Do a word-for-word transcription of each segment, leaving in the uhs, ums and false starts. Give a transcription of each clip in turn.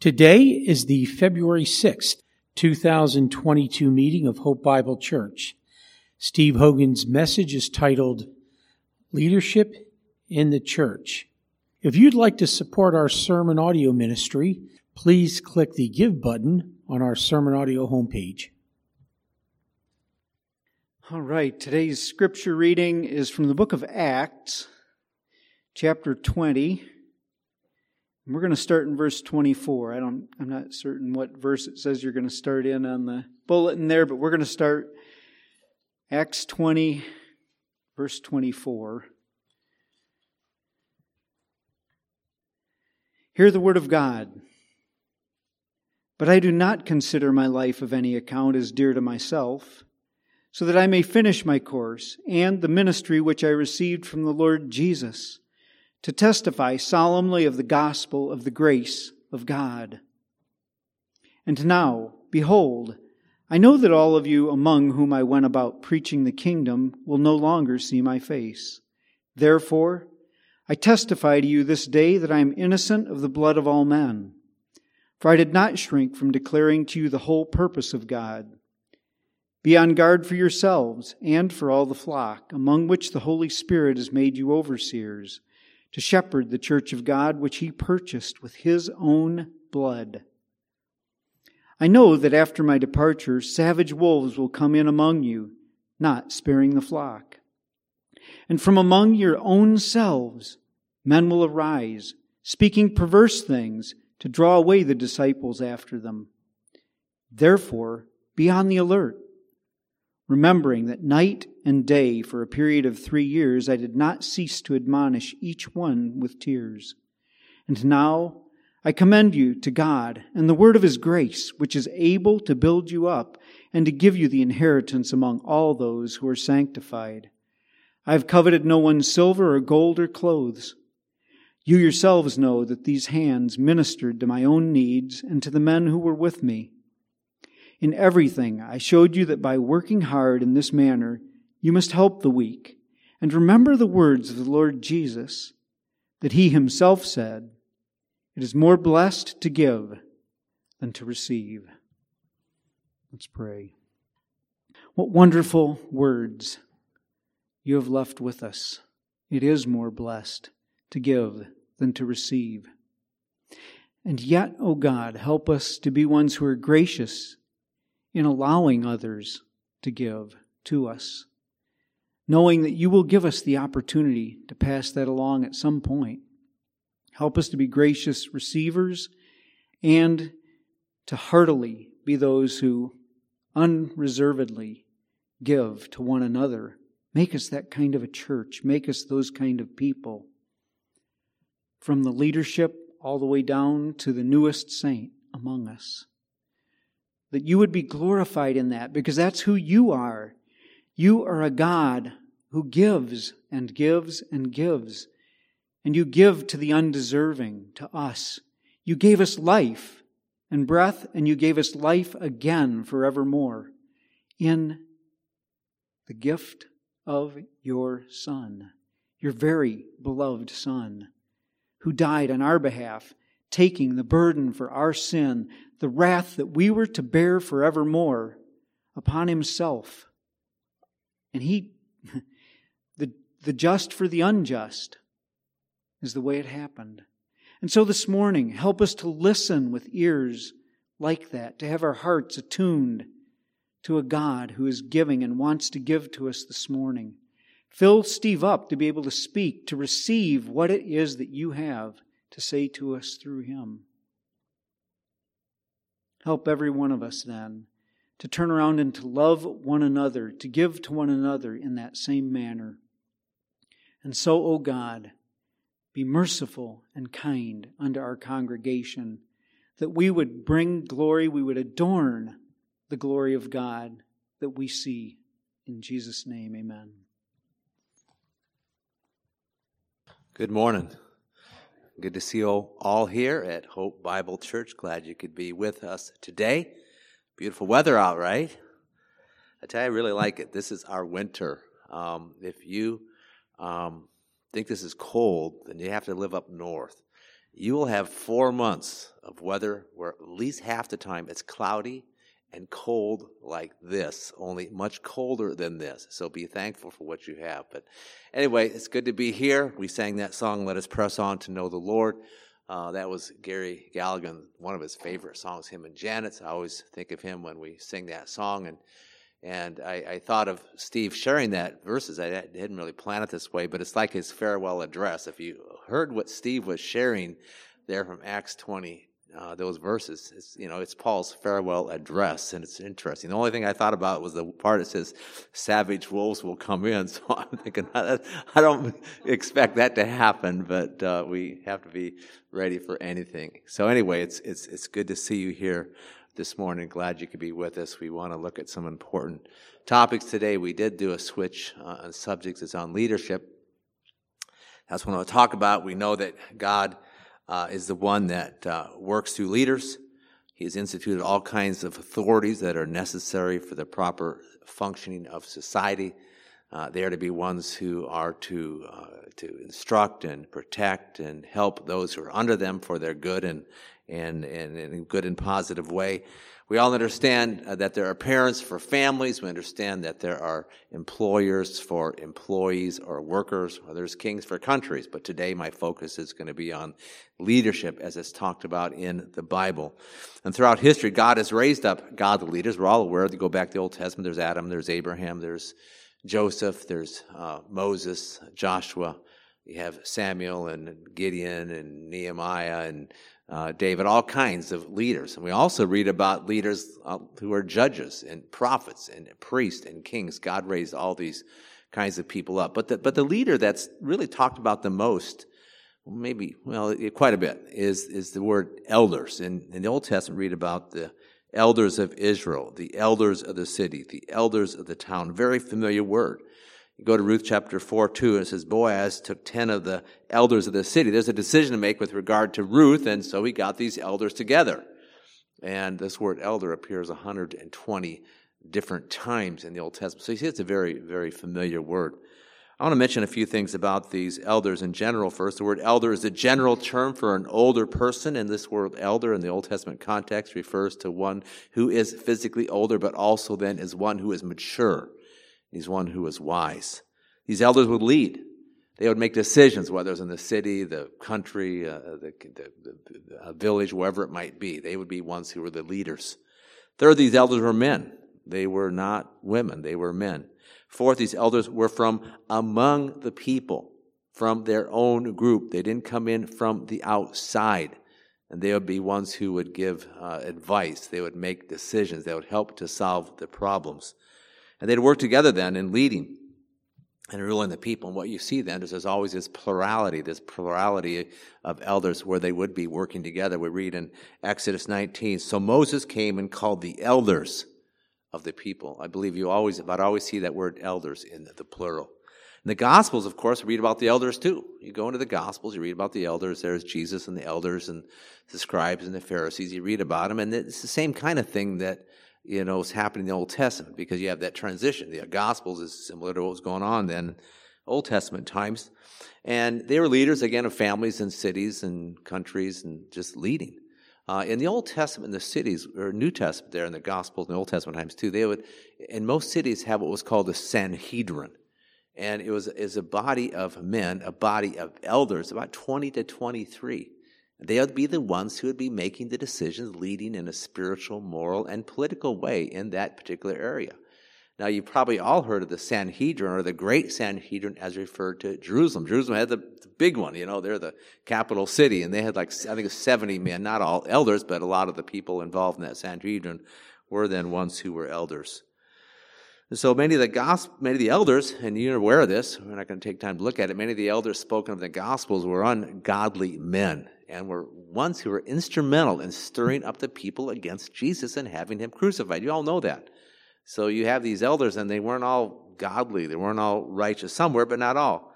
Today is the February sixth, two thousand twenty-two meeting of Hope Bible Church. Steve Hogan's message is titled, Leadership in the Church. If you'd like to support our sermon audio ministry, please click the Give button on our sermon audio homepage. All right, today's scripture reading is from the book of Acts, chapter twenty. And we're going to start in verse twenty-four. I don't, I'm not certain what verse it says you're going to start in on the bulletin there, but we're going to start Acts twenty, verse twenty-four. Hear the word of God. But I do not consider my life of any account as dear to myself, so that I may finish my course and the ministry which I received from the Lord Jesus, to testify solemnly of the gospel of the grace of God. And now, behold, I know that all of you among whom I went about preaching the kingdom will no longer see my face. Therefore, I testify to you this day that I am innocent of the blood of all men. For I did not shrink from declaring to you the whole purpose of God. Be on guard for yourselves and for all the flock, among which the Holy Spirit has made you overseers, to shepherd the church of God, which he purchased with his own blood. I know that after my departure, savage wolves will come in among you, not sparing the flock. And from among your own selves, men will arise, speaking perverse things, to draw away the disciples after them. Therefore, be on the alert, remembering that night and day for a period of three years I did not cease to admonish each one with tears. And now I commend you to God and the word of his grace, which is able to build you up and to give you the inheritance among all those who are sanctified. I have coveted no one's silver or gold or clothes. You yourselves know that these hands ministered to my own needs and to the men who were with me. In everything, I showed you that by working hard in this manner, you must help the weak. And remember the words of the Lord Jesus, that he himself said, "It is more blessed to give than to receive." Let's pray. What wonderful words you have left with us. It is more blessed to give than to receive. And yet, O God, help us to be ones who are gracious in allowing others to give to us, knowing that you will give us the opportunity to pass that along at some point. Help us to be gracious receivers and to heartily be those who unreservedly give to one another. Make us that kind of a church. Make us those kind of people. From the leadership all the way down to the newest saint among us. That you would be glorified in that, because that's who you are. You are a God who gives and gives and gives. And you give to the undeserving, to us. You gave us life and breath, and you gave us life again forevermore in the gift of your Son, your very beloved Son, who died on our behalf, taking the burden for our sin, the wrath that we were to bear forevermore upon himself. And he, the, the just for the unjust is the way it happened. And so this morning, help us to listen with ears like that, to have our hearts attuned to a God who is giving and wants to give to us this morning. Fill Steve up to be able to speak, to receive what it is that you have to say to us through him. Help every one of us then to turn around and to love one another, to give to one another in that same manner. And so, O God, be merciful and kind unto our congregation, that we would bring glory, we would adorn the glory of God that we see. In Jesus' name, amen. Good morning. Good to see you all here at Hope Bible Church. Glad you could be with us today. Beautiful weather out, right? I tell you, I really like it. This is our winter. Um, if you um, think this is cold, then you have to live up north. you will have four months of weather where at least half the time it's cloudy and cold like this, only much colder than this. So be thankful for what you have. But anyway, it's good to be here. We sang that song, Let Us Press On to Know the Lord. Uh, that was Gary Galligan, one of his favorite songs, him and Janet's. I always think of him when we sing that song. And and I, I thought of Steve sharing that verses. I didn't really plan it this way, but it's like his farewell address. If you heard what Steve was sharing there from Acts twenty, Uh, those verses, it's, you know, it's Paul's farewell address, and it's interesting. The only thing I thought about was the part that says, savage wolves will come in, so I'm thinking, I don't expect that to happen, but uh, we have to be ready for anything. So anyway, it's it's it's good to see you here this morning. Glad you could be with us. We want to look at some important topics today. We did do a switch uh, on subjects. It's on leadership. That's what I want to talk about. We know that God Uh, is the one that uh, works through leaders. He has instituted all kinds of authorities that are necessary for the proper functioning of society. Uh, they are to be ones who are to uh, to instruct and protect and help those who are under them for their good and and and in a good and positive way. We all understand uh, that there are parents for families. We understand that there are employers for employees or workers, or there's kings for countries. But today my focus is going to be on leadership as it's talked about in the Bible. And throughout history, God has raised up godly leaders. We're all aware. If you go back to the Old Testament, there's Adam, there's Abraham, there's Joseph, there's uh, Moses, Joshua. You have Samuel and Gideon and Nehemiah and Uh, David, all kinds of leaders. And we also read about leaders uh, who are judges and prophets and priests and kings. God raised all these kinds of people up. But the, but the leader that's really talked about the most, maybe, well, quite a bit, is, is the word elders. In, in the Old Testament, read about the elders of Israel, the elders of the city, the elders of the town. Very familiar word. Go to Ruth chapter four, two, and it says, Boaz took ten of the elders of the city. There's a decision to make with regard to Ruth, and so he got these elders together. And this word elder appears one hundred twenty different times in the Old Testament. So you see, it's a very, very familiar word. I want to mention a few things about these elders in general first. The word elder is a general term for an older person, and this word elder in the Old Testament context refers to one who is physically older, but also then is one who is mature. He's one who is wise. These elders would lead. They would make decisions, whether it's in the city, the country, uh, the, the, the, the village, wherever it might be. They would be ones who were the leaders. Third, these elders were men. They were not women. They were men. Fourth, these elders were from among the people, from their own group. They didn't come in from the outside. And they would be ones who would give uh, advice. They would make decisions. They would help to solve the problems. And they'd work together then in leading and ruling the people. And what you see then is there's always this plurality, this plurality of elders where they would be working together. We read in Exodus nineteen, so Moses came and called the elders of the people. I believe you always, about always see that word elders in the plural. In the Gospels, of course, read about the elders too. You go into the Gospels, you read about the elders. There's Jesus and the elders and the scribes and the Pharisees. You read about them, and it's the same kind of thing that you know, it's happening in the Old Testament because you have that transition. The Gospels is similar to what was going on then, Old Testament times. And they were leaders, again, of families and cities and countries and just leading. Uh, in the Old Testament, the cities, or New Testament there in the Gospels in the Old Testament times too, they would, in most cities, have what was called the Sanhedrin. And it was is a body of men, a body of elders, about twenty to twenty-three. They would be the ones who would be making the decisions, leading in a spiritual, moral, and political way in that particular area. Now, you've probably all heard of the Sanhedrin, or the Great Sanhedrin, as referred to Jerusalem. Jerusalem had the, the big one, you know, they're the capital city, and they had like, I think, seventy men, not all elders, but a lot of the people involved in that Sanhedrin were then ones who were elders. And so many of the gospel, many of the elders, and you're aware of this, we're not going to take time to look at it, many of the elders spoken of in the Gospels were ungodly men, and were ones who were instrumental in stirring up the people against Jesus and having him crucified. You all know that. So you have these elders, and they weren't all godly. They weren't all righteous. Some were, but not all.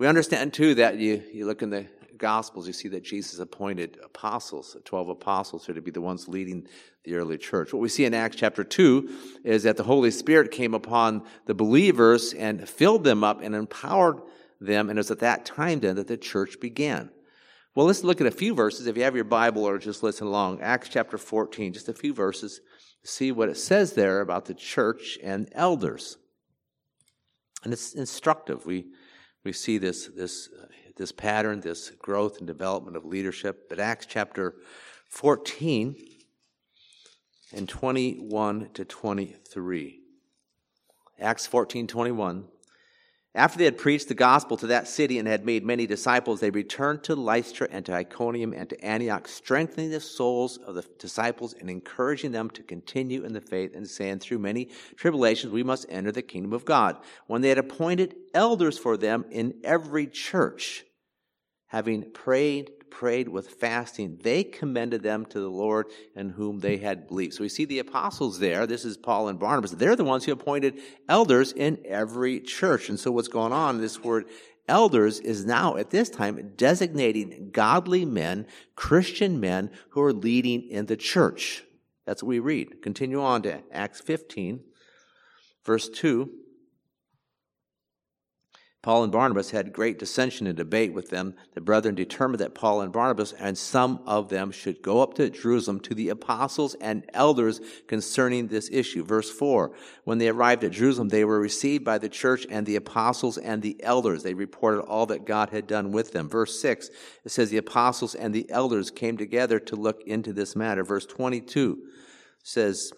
We understand, too, that you, you look in the Gospels, you see that Jesus appointed apostles, twelve apostles, who are to be the ones leading the early church. What we see in Acts chapter two is that the Holy Spirit came upon the believers and filled them up and empowered them, and it was at that time, then, that the church began. Well, let's look at a few verses. If you have your Bible or just listen along, Acts chapter fourteen, just a few verses, to see what it says there about the church and elders. And it's instructive. We we see this this uh, this pattern, this growth and development of leadership. But Acts chapter fourteen and twenty-one to twenty-three. Acts fourteen, twenty-one. After they had preached the gospel to that city and had made many disciples, they returned to Lystra and to Iconium and to Antioch, strengthening the souls of the disciples and encouraging them to continue in the faith, and saying, through many tribulations we must enter the kingdom of God. When they had appointed elders for them in every church, having prayed, prayed with fasting, they commended them to the Lord in whom they had believed. So we see the apostles there. This is Paul and Barnabas. They're the ones who appointed elders in every church. And so what's going on, this word elders is now at this time designating godly men, Christian men who are leading in the church. That's what we read. Continue on to Acts fifteen, verse two. Paul and Barnabas had great dissension and debate with them. The brethren determined that Paul and Barnabas and some of them should go up to Jerusalem to the apostles and elders concerning this issue. Verse four, when they arrived at Jerusalem, they were received by the church and the apostles and the elders. They reported all that God had done with them. Verse six, it says the apostles and the elders came together to look into this matter. Verse twenty-two says...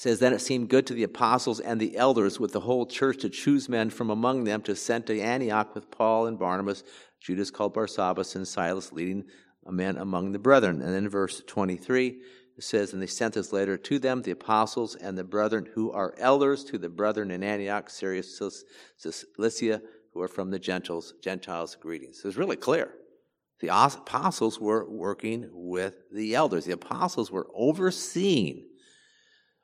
says, then it seemed good to the apostles and the elders with the whole church to choose men from among them to send to Antioch with Paul and Barnabas, Judas called Barsabas, and Silas, leading men among the brethren. And then verse twenty-three, it says, and they sent this letter to them, the apostles and the brethren who are elders, to the brethren in Antioch, Syria, Cilicia, who are from the Gentiles, Gentiles greetings. So it's really clear. The apostles were working with the elders. The apostles were overseeing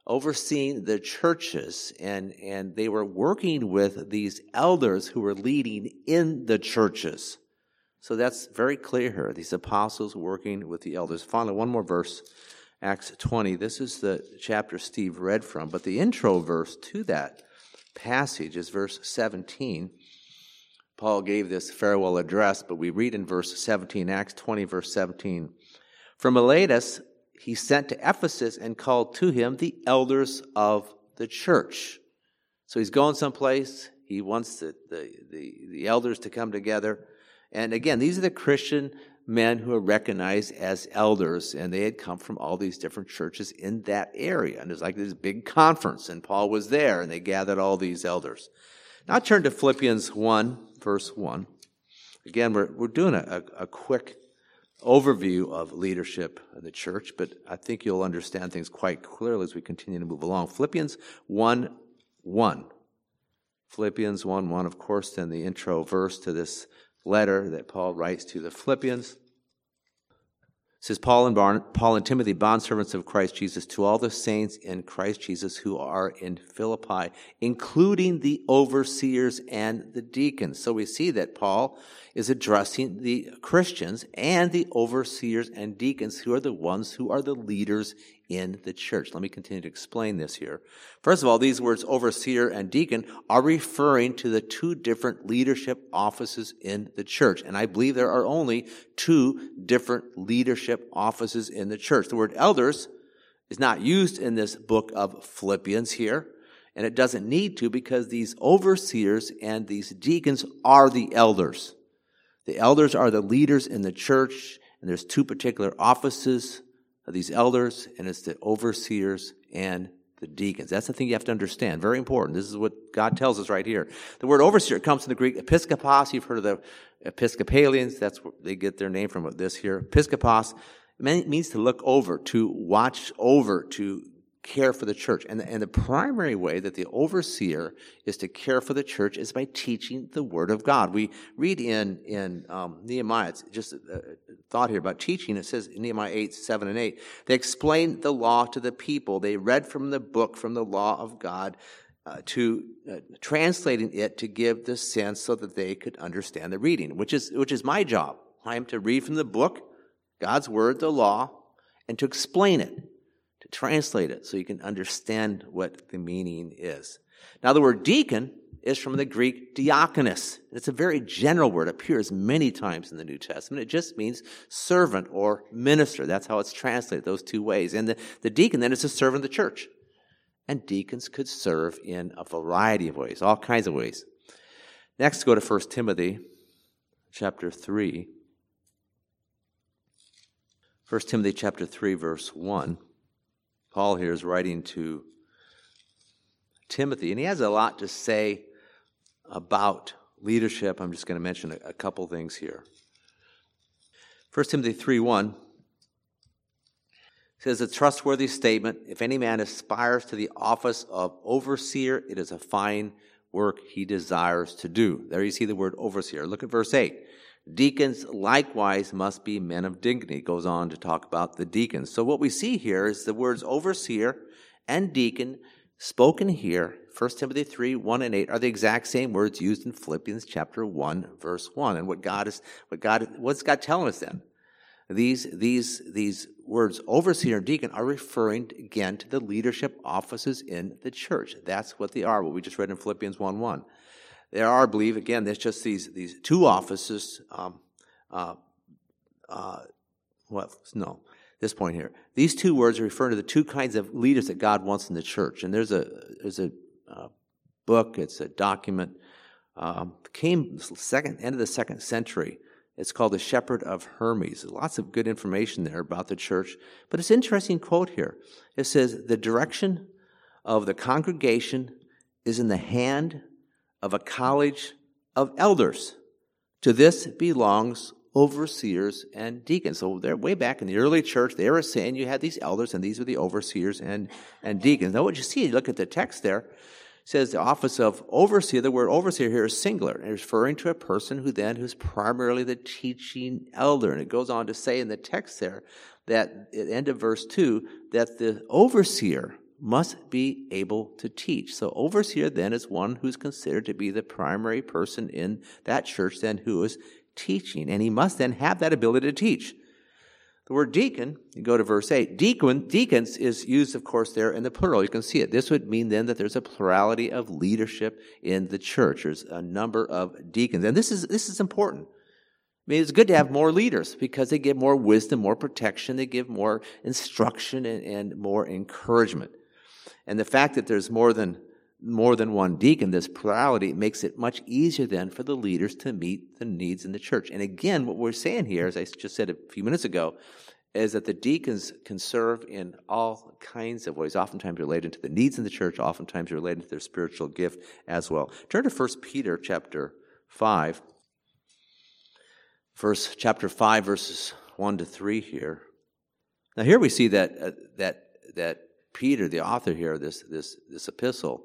overseeing the churches, and, and they were working with these elders who were leading in the churches. So that's very clear here, these apostles working with the elders. Finally, one more verse, Acts twenty. This is the chapter Steve read from, but the intro verse to that passage is verse seventeen. Paul gave this farewell address, but we read in verse seventeen, Acts twenty, verse seventeen, from Miletus, he sent to Ephesus and called to him the elders of the church. So he's going someplace. He wants the, the, the, the elders to come together. And again, these are the Christian men who are recognized as elders, and they had come from all these different churches in that area. And it was like this big conference, and Paul was there, and they gathered all these elders. Now turn to Philippians one, verse one. Again, we're, we're doing a, a, a quick overview of leadership in the church, but I think you'll understand things quite clearly as we continue to move along. Philippians one one. Philippians one one, of course, then the intro verse to this letter that Paul writes to the Philippians. It says, Paul and, Barn- Paul and Timothy, bondservants of Christ Jesus, to all the saints in Christ Jesus who are in Philippi, including the overseers and the deacons. So we see that Paul is addressing the Christians and the overseers and deacons who are the ones who are the leaders in the church. Let me continue to explain this here. First of all, these words overseer and deacon are referring to the two different leadership offices in the church. And I believe there are only two different leadership offices in the church. The word elders is not used in this book of Philippians here. And it doesn't need to, because these overseers and these deacons are the elders. The elders are the leaders in the church, and there's two particular offices of these elders, and it's the overseers and the deacons. That's the thing you have to understand. Very important. This is what God tells us right here. The word overseer comes from the Greek episkopos. You've heard of the Episcopalians. That's where they get their name from, this here. Episkopos means to look over, to watch over, to care for the church. And the, and the primary way that the overseer is to care for the church is by teaching the Word of God. We read in, in um, Nehemiah, it's just a thought here about teaching. It says in Nehemiah eight, seven and eight, they explained the law to the people. They read from the book, from the law of God, uh, to uh, translating it to give the sense so that they could understand the reading, which is which is my job. I am to read from the book, God's Word, the law, and to explain it. Translate it so you can understand what the meaning is. Now, the word deacon is from the Greek diakonos. It's a very general word. It appears many times in the New Testament. It just means servant or minister. That's how it's translated, those two ways. And the, the deacon then is a servant of the church. And deacons could serve in a variety of ways, all kinds of ways. Next, go to First Timothy chapter three. First Timothy chapter three, verse one. Paul here is writing to Timothy, and he has a lot to say about leadership. I'm just going to mention a, a couple things here. First Timothy three one says, a trustworthy statement, if any man aspires to the office of overseer, it is a fine work he desires to do. There you see the word overseer. Look at verse eight. Deacons likewise must be men of dignity. It goes on to talk about the deacons. So what we see here is the words overseer and deacon spoken here, First Timothy three, one and eight, are the exact same words used in Philippians chapter one, verse one. And what God is, what God, what's God telling us then? These, these, these words, overseer and deacon, are referring again to the leadership offices in the church. That's what they are, what we just read in Philippians one one. There are, I believe, again, there's just these, these two offices, um, uh, uh, well, no, this point here. These two words are referring to the two kinds of leaders that God wants in the church. And there's a there's a uh, book, it's a document, um, came second end of the second century. It's called The Shepherd of Hermes. There's lots of good information there about the church. But it's an interesting quote here. It says, the direction of the congregation is in the hand of a college of elders. To this belongs overseers and deacons. So they're way back in the early church, they were saying you had these elders, and these were the overseers and, and deacons. Now what you see, you look at the text there, it says the office of overseer, the word overseer here is singular, and it's referring to a person who then who's primarily the teaching elder. And it goes on to say in the text there, that at the end of verse two, that the overseer must be able to teach. So overseer then is one who's considered to be the primary person in that church then who is teaching, and he must then have that ability to teach. The word deacon, you go to verse eight, deacon, deacons is used, of course, there in the plural. You can see it. This would mean then that there's a plurality of leadership in the church. There's a number of deacons, and this is this is important. I mean, it's good to have more leaders because they give more wisdom, more protection, they give more instruction, and, and more encouragement. And the fact that there's more than more than one deacon, this plurality, makes it much easier then for the leaders to meet the needs in the church. And again, what we're saying here, as I just said a few minutes ago, is that the deacons can serve in all kinds of ways, oftentimes related to the needs in the church, oftentimes related to their spiritual gift as well. Turn to First Peter chapter five. First chapter five, verses one to three here. Now here we see that uh, that that Peter, the author here of this this this epistle,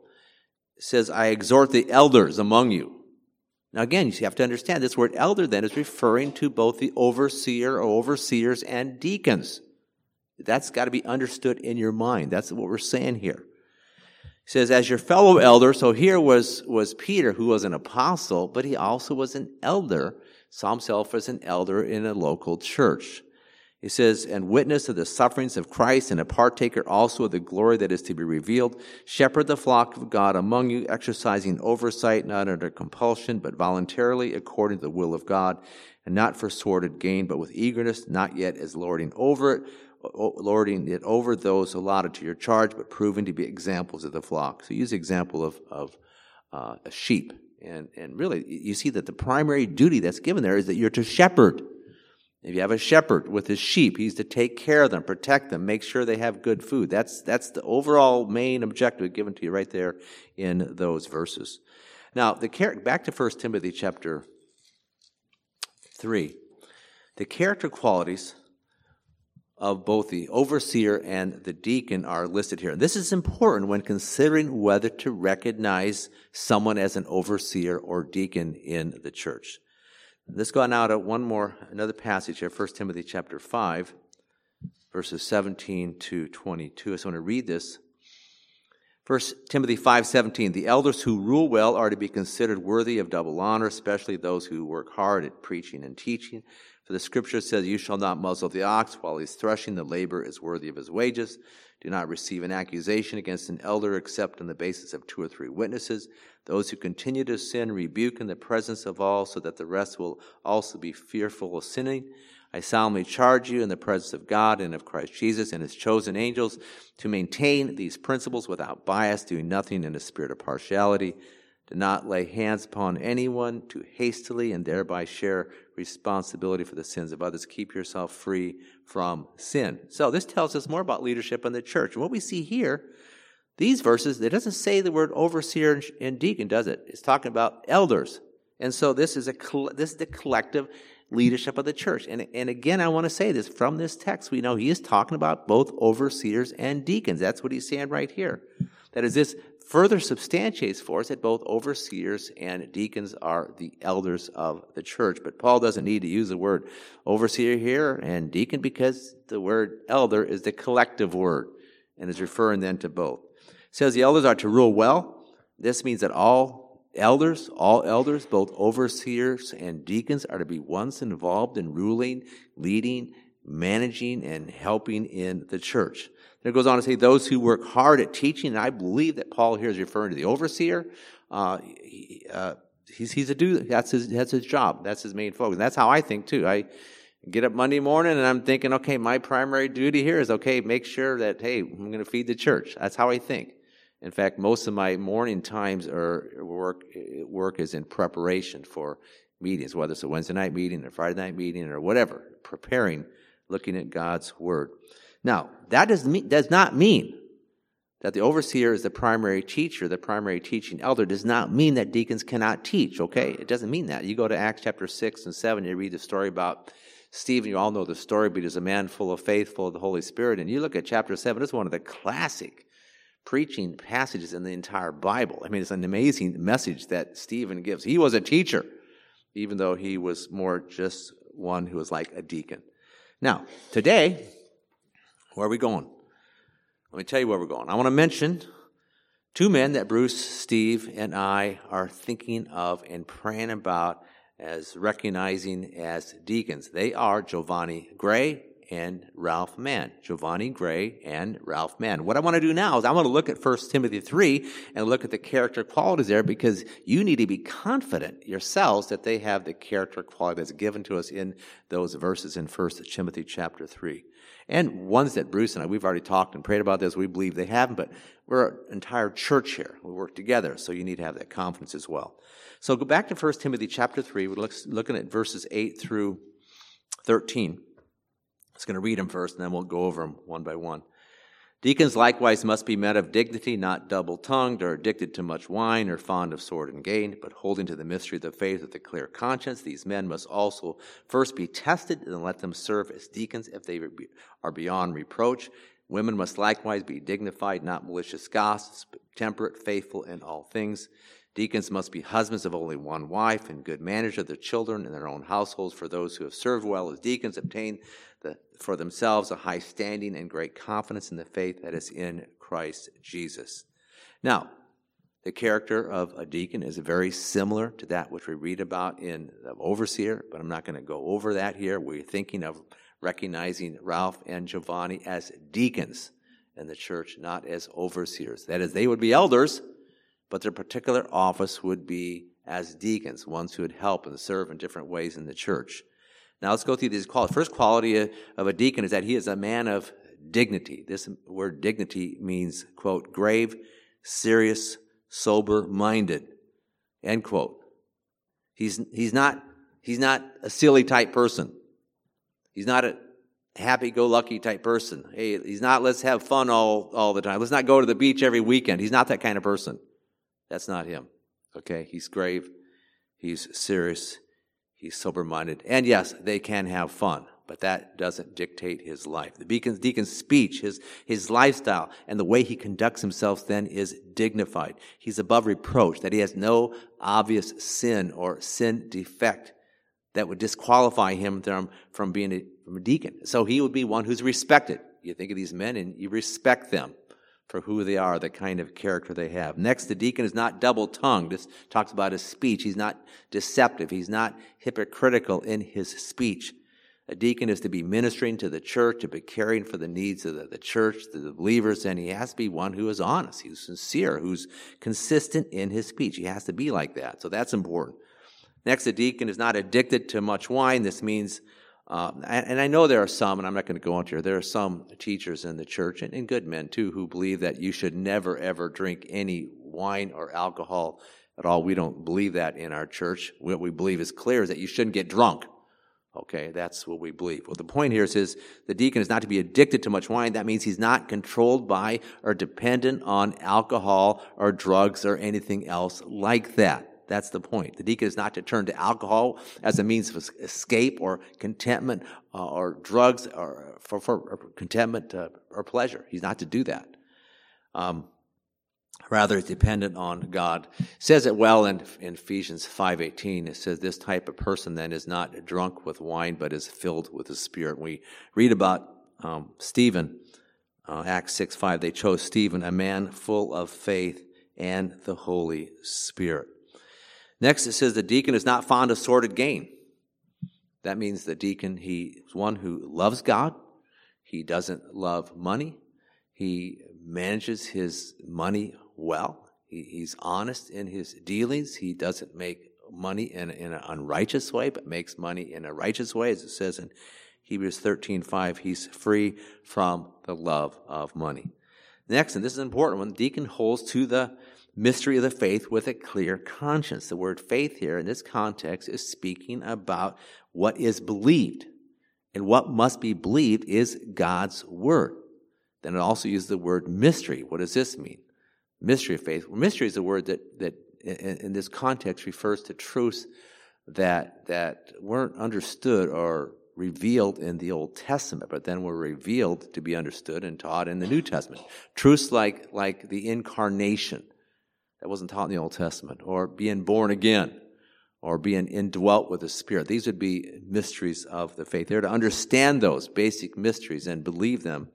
says, I exhort the elders among you. Now again, you have to understand this word elder then is referring to both the overseer or overseers and deacons. That's got to be understood in your mind. That's what we're saying here. He says, as your fellow elder, so here was, was Peter, who was an apostle, but he also was an elder, saw himself as an elder in a local church. He says, and witness of the sufferings of Christ, and a partaker also of the glory that is to be revealed. Shepherd the flock of God among you, exercising oversight, not under compulsion, but voluntarily, according to the will of God, and not for sordid gain, but with eagerness, not yet as lording over it, lording it over those allotted to your charge, but proving to be examples of the flock. So use the example of, of uh, a sheep. And, and really, you see that the primary duty that's given there is that you're to shepherd. If you have a shepherd with his sheep, he's to take care of them, protect them, make sure they have good food. That's that's the overall main objective given to you right there in those verses. Now, the char- back to First Timothy chapter three. The character qualities of both the overseer and the deacon are listed here. And this is important when considering whether to recognize someone as an overseer or deacon in the church. Let's go now to one more, another passage here, First Timothy chapter five, verses seventeen to twenty-two. I just want to read this. First Timothy five seventeen, the elders who rule well are to be considered worthy of double honor, especially those who work hard at preaching and teaching. For the scripture says, you shall not muzzle the ox while he's threshing. The labor is worthy of his wages. Do not receive an accusation against an elder except on the basis of two or three witnesses. Those who continue to sin rebuke in the presence of all, so that the rest will also be fearful of sinning. I solemnly charge you in the presence of God and of Christ Jesus and his chosen angels to maintain these principles without bias, doing nothing in a spirit of partiality. Do not lay hands upon anyone too hastily and thereby share responsibility for the sins of others. Keep yourself free from sin. So this tells us more about leadership in the church. And what we see here, these verses, it doesn't say the word overseer and deacon, does it? It's talking about elders. And so this is a this is the collective leadership of the church. And, and again, I want to say this. From this text, we know he is talking about both overseers and deacons. That's what he's saying right here. That is, this further substantiates for us that both overseers and deacons are the elders of the church. But Paul doesn't need to use the word overseer here and deacon, because the word elder is the collective word and is referring then to both. It says the elders are to rule well. This means that all Elders, all elders, both overseers and deacons, are to be once involved in ruling, leading, managing, and helping in the church. Then it goes on to say those who work hard at teaching, and I believe that Paul here is referring to the overseer. Uh, he, uh, he's, he's a dude. That's his, that's his job. That's his main focus. And that's how I think, too. I get up Monday morning, and I'm thinking, okay, my primary duty here is, okay, make sure that, hey, I'm going to feed the church. That's how I think. In fact, most of my morning times or work work is in preparation for meetings, whether it's a Wednesday night meeting or Friday night meeting or whatever, preparing, looking at God's Word. Now, that does, mean, does not mean that the overseer is the primary teacher, the primary teaching elder. Does not mean that deacons cannot teach, okay? It doesn't mean that. You go to Acts chapter six and seven, you read the story about Stephen. You all know the story, but he's a man full of faith, full of the Holy Spirit. And you look at chapter seven, it's one of the classic preaching passages in the entire Bible. I mean, it's an amazing message that Stephen gives. He was a teacher, even though he was more just one who was like a deacon. Now, today, where are we going? Let me tell you where we're going. I want to mention two men that Bruce, Steve, and I are thinking of and praying about as recognizing as deacons. They are Giovanni Gray and Ralph Mann. Giovanni Gray and Ralph Mann. What I want to do now is I want to look at First Timothy three and look at the character qualities there, because you need to be confident yourselves that they have the character quality that's given to us in those verses in First Timothy chapter three. And ones that Bruce and I, we've already talked and prayed about this. We believe they haven't, but we're an entire church here. We work together, so you need to have that confidence as well. So go back to First Timothy chapter three. We're looking at verses eight through thirteen. It's going to read them first, and then we'll go over them one by one. Deacons likewise must be men of dignity, not double-tongued, or addicted to much wine, or fond of sword and gain, but holding to the mystery of the faith with a clear conscience. These men must also first be tested, and let them serve as deacons if they are beyond reproach. Women must likewise be dignified, not malicious gossips, but temperate, faithful in all things. Deacons must be husbands of only one wife, and good managers of their children and their own households. For those who have served well as deacons obtain the, for themselves a high standing and great confidence in the faith that is in Christ Jesus. Now, the character of a deacon is very similar to that which we read about in the overseer, but I'm not going to go over that here. We're thinking of recognizing Ralph and Giovanni as deacons in the church, not as overseers. That is, they would be elders, but their particular office would be as deacons, ones who would help and serve in different ways in the church. Now let's go through these qualities. First quality of a deacon is that he is a man of dignity. This word dignity means, quote, grave, serious, sober-minded, end quote. He's, he's not, he's not a silly type person. He's not a happy-go-lucky type person. Hey, he's not, let's have fun all, all the time. Let's not go to the beach every weekend. He's not that kind of person. That's not him, okay? He's grave, he's serious, he's sober-minded. And yes, they can have fun, but that doesn't dictate his life. The deacon's, deacon's speech, his, his lifestyle, and the way he conducts himself then is dignified. He's above reproach, that he has no obvious sin or sin defect that would disqualify him from, from being a, from a deacon. So he would be one who's respected. You think of these men and you respect them for who they are, the kind of character they have. Next, the deacon is not double-tongued. This talks about his speech. He's not deceptive. He's not hypocritical in his speech. A deacon is to be ministering to the church, to be caring for the needs of the, the church, the believers, and he has to be one who is honest, who's sincere, who's consistent in his speech. He has to be like that. So that's important. Next, a deacon is not addicted to much wine. This means, uh, and I know there are some, and I'm not going to go into here, there are some teachers in the church, and, and good men too, who believe that you should never, ever drink any wine or alcohol at all. We don't believe that in our church. What we believe is clear is that you shouldn't get drunk. Okay, that's what we believe. Well, the point here is, is the deacon is not to be addicted to much wine. That means he's not controlled by or dependent on alcohol or drugs or anything else like that. That's the point. The deacon is not to turn to alcohol as a means of escape or contentment uh, or drugs or for, for or contentment uh, or pleasure. He's not to do that. Um, Rather, it's dependent on God. It says it well in, in Ephesians five eighteen. It says this type of person then is not drunk with wine, but is filled with the Spirit. We read about um, Stephen, uh, Acts six five. They chose Stephen, a man full of faith and the Holy Spirit. Next, it says the deacon is not fond of sordid gain. That means the deacon, he is one who loves God. He doesn't love money. He manages his money well. He, he's honest in his dealings. He doesn't make money in, in an unrighteous way, but makes money in a righteous way. As it says in Hebrews thirteen five, he's free from the love of money. Next, and this is an important one, the deacon holds to the mystery of the faith with a clear conscience. The word faith here in this context is speaking about what is believed. And what must be believed is God's word. Then it also uses the word mystery. What does this mean? Mystery of faith. Well, mystery is a word that, that in, in this context refers to truths that that weren't understood or revealed in the Old Testament, but then were revealed to be understood and taught in the New Testament. Truths like, like the incarnation that wasn't taught in the Old Testament, or being born again, or being indwelt with the Spirit. These would be mysteries of the faith. They're to understand those basic mysteries and believe them.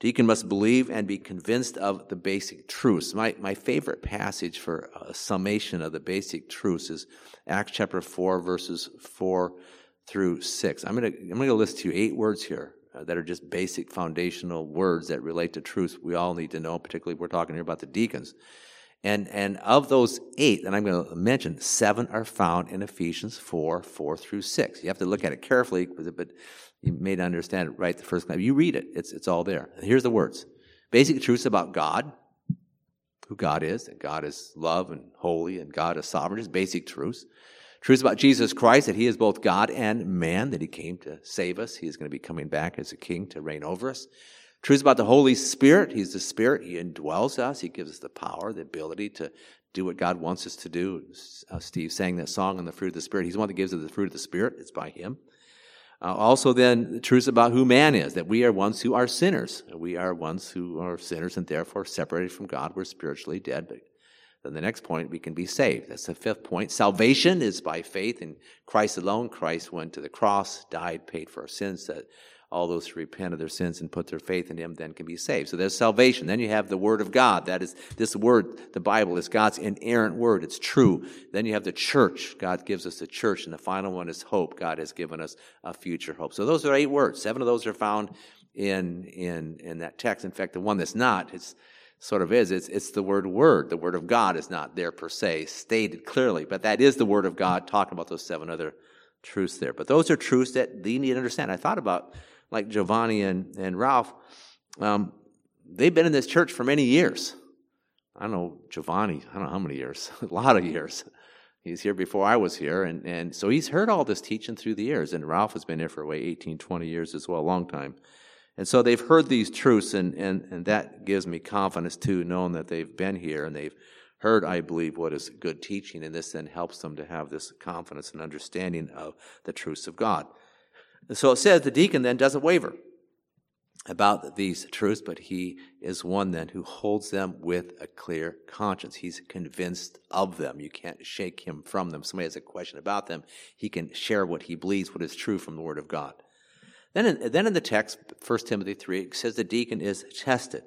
Deacon must believe and be convinced of the basic truths. My my favorite passage for a summation of the basic truths is Acts chapter four, verses four through six. I'm going to I'm going to list to you eight words here uh, that are just basic foundational words that relate to truths we all need to know, particularly if we're talking here about the deacons. And and of those eight that I'm going to mention, seven are found in Ephesians four, four through six. You have to look at it carefully, but you may not understand it right the first time. You read it. It's it's all there. And here's the words. Basic truths about God, who God is, that God is love and holy, and God is sovereign. Just basic truths. Truths about Jesus Christ, that he is both God and man, that he came to save us. He is going to be coming back as a king to reign over us. Truths about the Holy Spirit. He's the Spirit. He indwells us. He gives us the power, the ability to do what God wants us to do. Uh, Steve sang that song on the fruit of the Spirit. He's the one that gives us the fruit of the Spirit. It's by him. Uh, also then, the truths about who man is, that we are ones who are sinners. We are ones who are sinners and therefore separated from God. We're spiritually dead. But then the next point, we can be saved. That's the fifth point. Salvation is by faith in Christ alone. Christ went to the cross, died, paid for our sins, that all those who repent of their sins and put their faith in him then can be saved. So there's salvation. Then you have the word of God. That is, this word, the Bible, is God's inerrant word. It's true. Then you have the church. God gives us the church. And the final one is hope. God has given us a future hope. So those are eight words. Seven of those are found in in, in that text. In fact, the one that's not, it's sort of is, it's, it's the word word. The word of God is not there per se, stated clearly. But that is the word of God, talking about those seven other truths there. But those are truths that you need to understand. I thought about, like Giovanni and, and Ralph, um, they've been in this church for many years. I don't know, Giovanni, I don't know how many years, a lot of years. He's here before I was here, and, and so he's heard all this teaching through the years, and Ralph has been here for, way eighteen, twenty years as well, a long time. And so they've heard these truths, and, and, and that gives me confidence, too, knowing that they've been here, and they've heard, I believe, what is good teaching, and this then helps them to have this confidence and understanding of the truths of God. So it says the deacon then doesn't waver about these truths, but he is one then who holds them with a clear conscience. He's convinced of them. You can't shake him from them. Somebody has a question about them. He can share what he believes, what is true from the Word of God. Then in, then in the text, First Timothy three, it says the deacon is tested.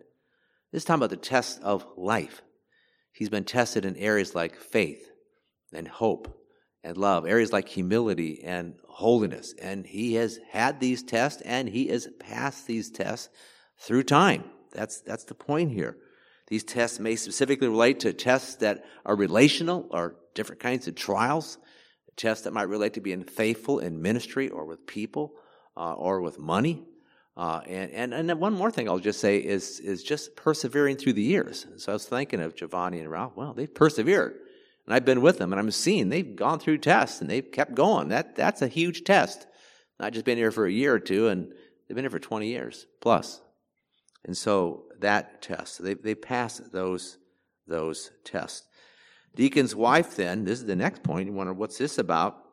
This is talking about the test of life. He's been tested in areas like faith and hope and love, areas like humility and holiness. And he has had these tests, and he has passed these tests through time. That's, that's the point here. These tests may specifically relate to tests that are relational or different kinds of trials, tests that might relate to being faithful in ministry or with people uh, or with money. Uh, and, and and then one more thing I'll just say is is just persevering through the years. So I was thinking of Giovanni and Ralph. Well, they've persevered, and I've been with them, and I'm seeing they've gone through tests, and they've kept going. That That's a huge test, not just being here for a year or two, and they've been here for twenty years plus. And so that test, they they pass those those tests. Deacon's wife, then, this is the next point. You wonder, what's this about?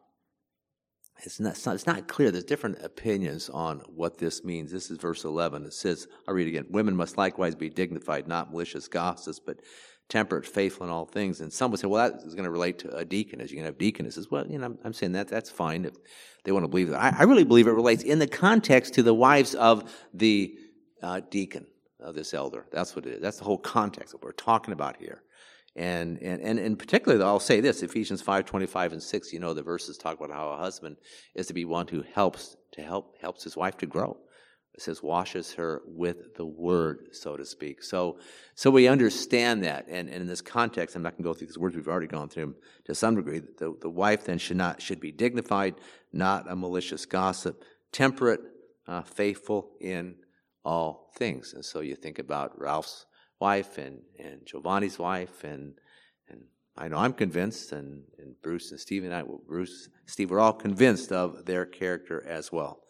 It's not, it's not, it's not clear. There's different opinions on what this means. This is verse eleven. It says, I'll read it again. Women must likewise be dignified, not malicious gossips, but temperate, faithful in all things. And some would say, well, that is going to relate to a deaconess. You're going to have deaconesses. Well, you know, I'm, I'm saying that that's fine if they want to believe that. I, I really believe it relates in the context to the wives of the uh, deacon, of this elder. That's what it is. That's the whole context that we're talking about here. And, and and in particular, I'll say this, Ephesians five twenty-five and six, you know, the verses talk about how a husband is to be one who helps to help helps his wife to grow. It says washes her with the word, so to speak. So so we understand that. And, and in this context, I'm not going to go through these words. We've already gone through them to some degree. The, the wife then should not should be dignified, not a malicious gossip, temperate, uh, faithful in all things. And so you think about Ralph's wife and, and Giovanni's wife, and and I know I'm convinced, and, and Bruce and Steve and I, well, Bruce, Steve, we're all convinced of their character as well.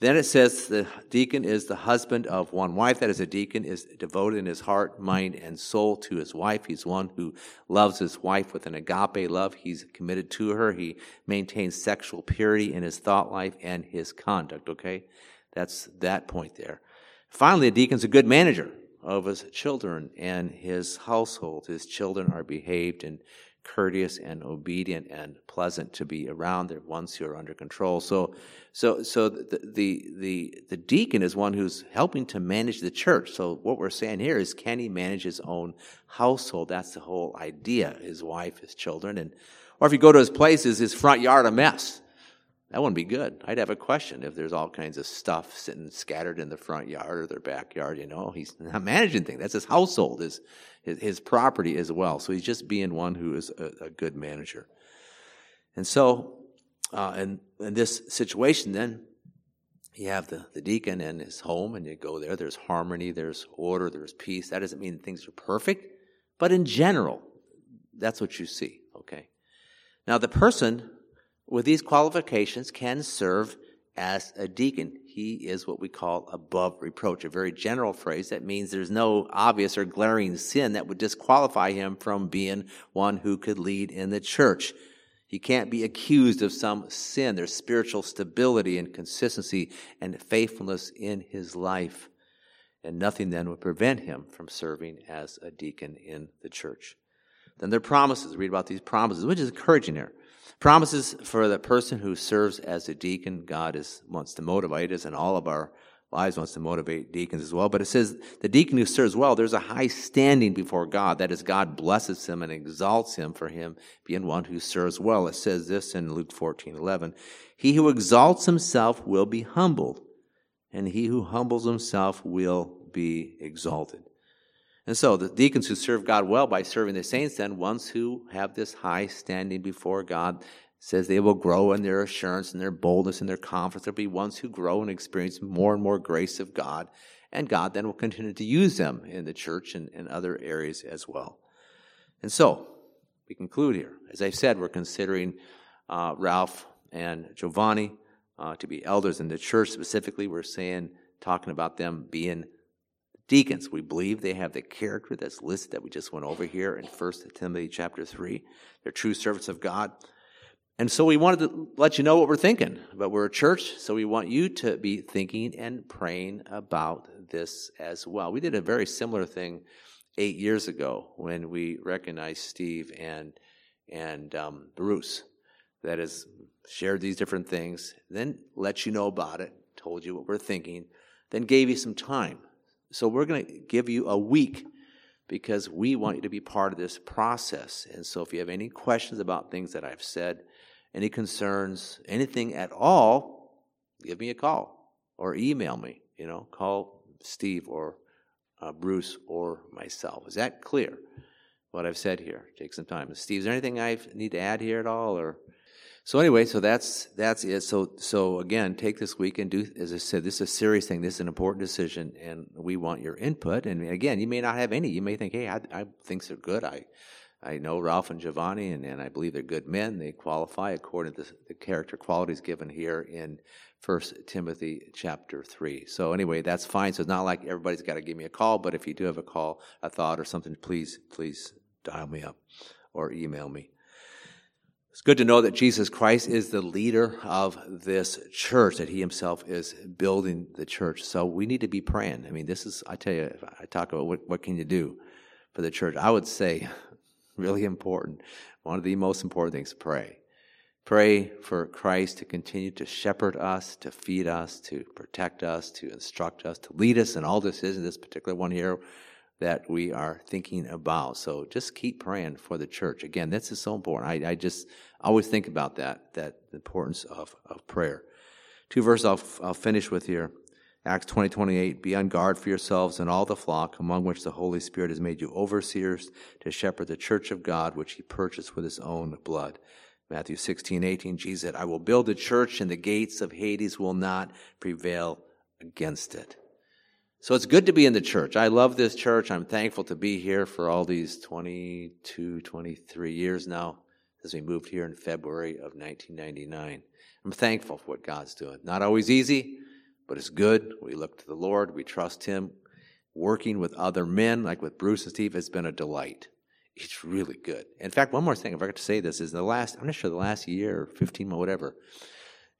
Then it says the deacon is the husband of one wife. That is, a deacon is devoted in his heart, mind, and soul to his wife. He's one who loves his wife with an agape love. He's committed to her. He maintains sexual purity in his thought life and his conduct, okay? That's that point there. Finally, a deacon's a good manager of his children and his household. His children are behaved and courteous and obedient and pleasant to be around. They're ones who are under control. So, so, so the the the, the deacon is one who's helping to manage the church. So what we're saying here is, can he manage his own household? That's the whole idea. His wife, his children, and or if you go to his place, is his front yard a mess? That wouldn't be good. I'd have a question if there's all kinds of stuff sitting scattered in the front yard or their backyard. You know, he's not managing things. That's his household, his his, his property as well. So he's just being one who is a, a good manager. And so, uh, in, in this situation, then you have the, the deacon and his home, and you go there. There's harmony, there's order, there's peace. That doesn't mean things are perfect, but in general, that's what you see. Okay. Now the person with these qualifications can serve as a deacon. He is what we call above reproach, a very general phrase that means there's no obvious or glaring sin that would disqualify him from being one who could lead in the church. He can't be accused of some sin. There's spiritual stability and consistency and faithfulness in his life. And nothing then would prevent him from serving as a deacon in the church. Then there are promises. Read about these promises, which is encouraging here. Promises for the person who serves as a deacon. God is wants to motivate us, and all of our lives wants to motivate deacons as well. But it says the deacon who serves well, there's a high standing before God. That is, God blesses him and exalts him for him being one who serves well. It says this in Luke fourteen eleven. He who exalts himself will be humbled, and he who humbles himself will be exalted. And so the deacons who serve God well by serving the saints, then, ones who have this high standing before God, says they will grow in their assurance and their boldness and their confidence. They'll be ones who grow and experience more and more grace of God, and God then will continue to use them in the church and in other areas as well. And so we conclude here. As I said, we're considering uh, Ralph and Giovanni uh, to be elders in the church. Specifically, we're saying, talking about them being deacons. We believe they have the character that's listed that we just went over here in First Timothy chapter three, their true servants of God. And so we wanted to let you know what we're thinking, but we're a church, so we want you to be thinking and praying about this as well. We did a very similar thing eight years ago when we recognized Steve and and um, Bruce, that has shared these different things, then let you know about it, told you what we're thinking, then gave you some time. So we're going to give you a week because we want you to be part of this process. And so if you have any questions about things that I've said, any concerns, anything at all, give me a call or email me. You know, call Steve or uh, Bruce or myself. Is that clear, what I've said here? Take some time. Steve, is there anything I need to add here at all? Or So anyway, so that's that's it. So, so again, take this week and do, as I said, this is a serious thing. This is an important decision, and we want your input. And again, you may not have any. You may think, hey, I, I think they're good. I I know Ralph and Giovanni, and, and I believe they're good men. They qualify according to the, the character qualities given here in First Timothy chapter three. So anyway, that's fine. So it's not like everybody's got to give me a call, but if you do have a call, a thought, or something, please, please dial me up or email me. It's good to know that Jesus Christ is the leader of this church, that he himself is building the church. So we need to be praying. I mean, this is, I tell you, if I talk about what, what can you do for the church, I would say, really important. One of the most important things, pray. Pray for Christ to continue to shepherd us, to feed us, to protect us, to instruct us, to lead us, and all this is in this particular one here that we are thinking about. So just keep praying for the church. Again, this is so important. I, I just always think about that, that the importance of, of prayer. Two verses I'll, I'll finish with here. Acts twenty twenty-eight, be on guard for yourselves and all the flock, among which the Holy Spirit has made you overseers to shepherd the church of God, which he purchased with his own blood. Matthew sixteen eighteen, Jesus said, I will build the church, and the gates of Hades will not prevail against it. So it's good to be in the church. I love this church. I'm thankful to be here for all these twenty-two, twenty-three years now, as we moved here in February of nineteen ninety-nine. I'm thankful for what God's doing. Not always easy, but it's good. We look to the Lord. We trust him. Working with other men, like with Bruce and Steve, has been a delight. It's really good. In fact, one more thing, if I got to say this, is the last, I'm not sure, the last year, fifteen, whatever,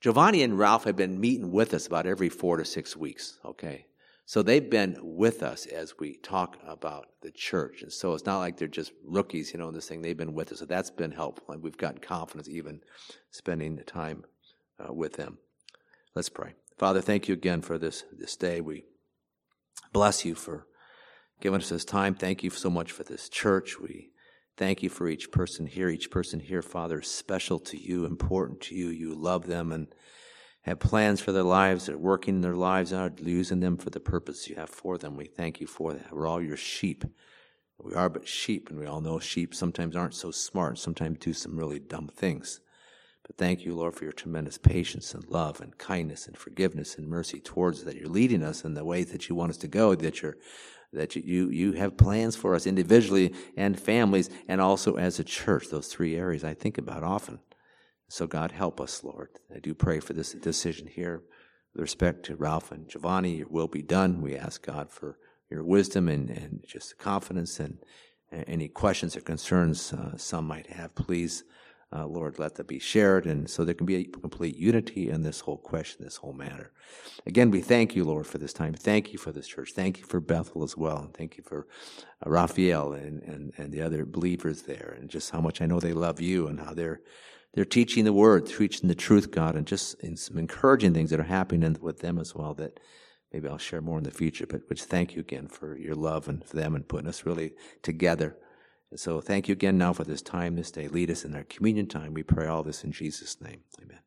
Giovanni and Ralph have been meeting with us about every four to six weeks, okay? So they've been with us as we talk about the church. And so it's not like they're just rookies, you know, in this thing. They've been with us. So that's been helpful. And we've gotten confidence even spending time uh, with them. Let's pray. Father, thank you again for this, this day. We bless you for giving us this time. Thank you so much for this church. We thank you for each person here. Each person here, Father, is special to you, important to you. You love them and have plans for their lives. They're working their lives out, using them for the purpose you have for them. We thank you for that. We're all your sheep. We are but sheep, and we all know sheep sometimes aren't so smart, sometimes do some really dumb things. But thank you, Lord, for your tremendous patience and love and kindness and forgiveness and mercy towards us, that you're leading us in the way that you want us to go, that you're that you you have plans for us individually and families and also as a church. Those three areas I think about often. So, God, help us, Lord. I do pray for this decision here with respect to Ralph and Giovanni. Your will be done. We ask, God, for your wisdom and, and just confidence and, and any questions or concerns uh, some might have. Please, uh, Lord, let that be shared, and so there can be a complete unity in this whole question, this whole matter. Again, we thank you, Lord, for this time. Thank you for this church. Thank you for Bethel as well. And thank you for uh, Raphael and, and, and the other believers there, and just how much I know they love you and how they're They're teaching the word, teaching the truth, God, and just in some encouraging things that are happening with them as well that maybe I'll share more in the future. But which thank you again for your love and for them and putting us really together. And so thank you again now for this time, this day. Lead us in our communion time. We pray all this in Jesus' name. Amen.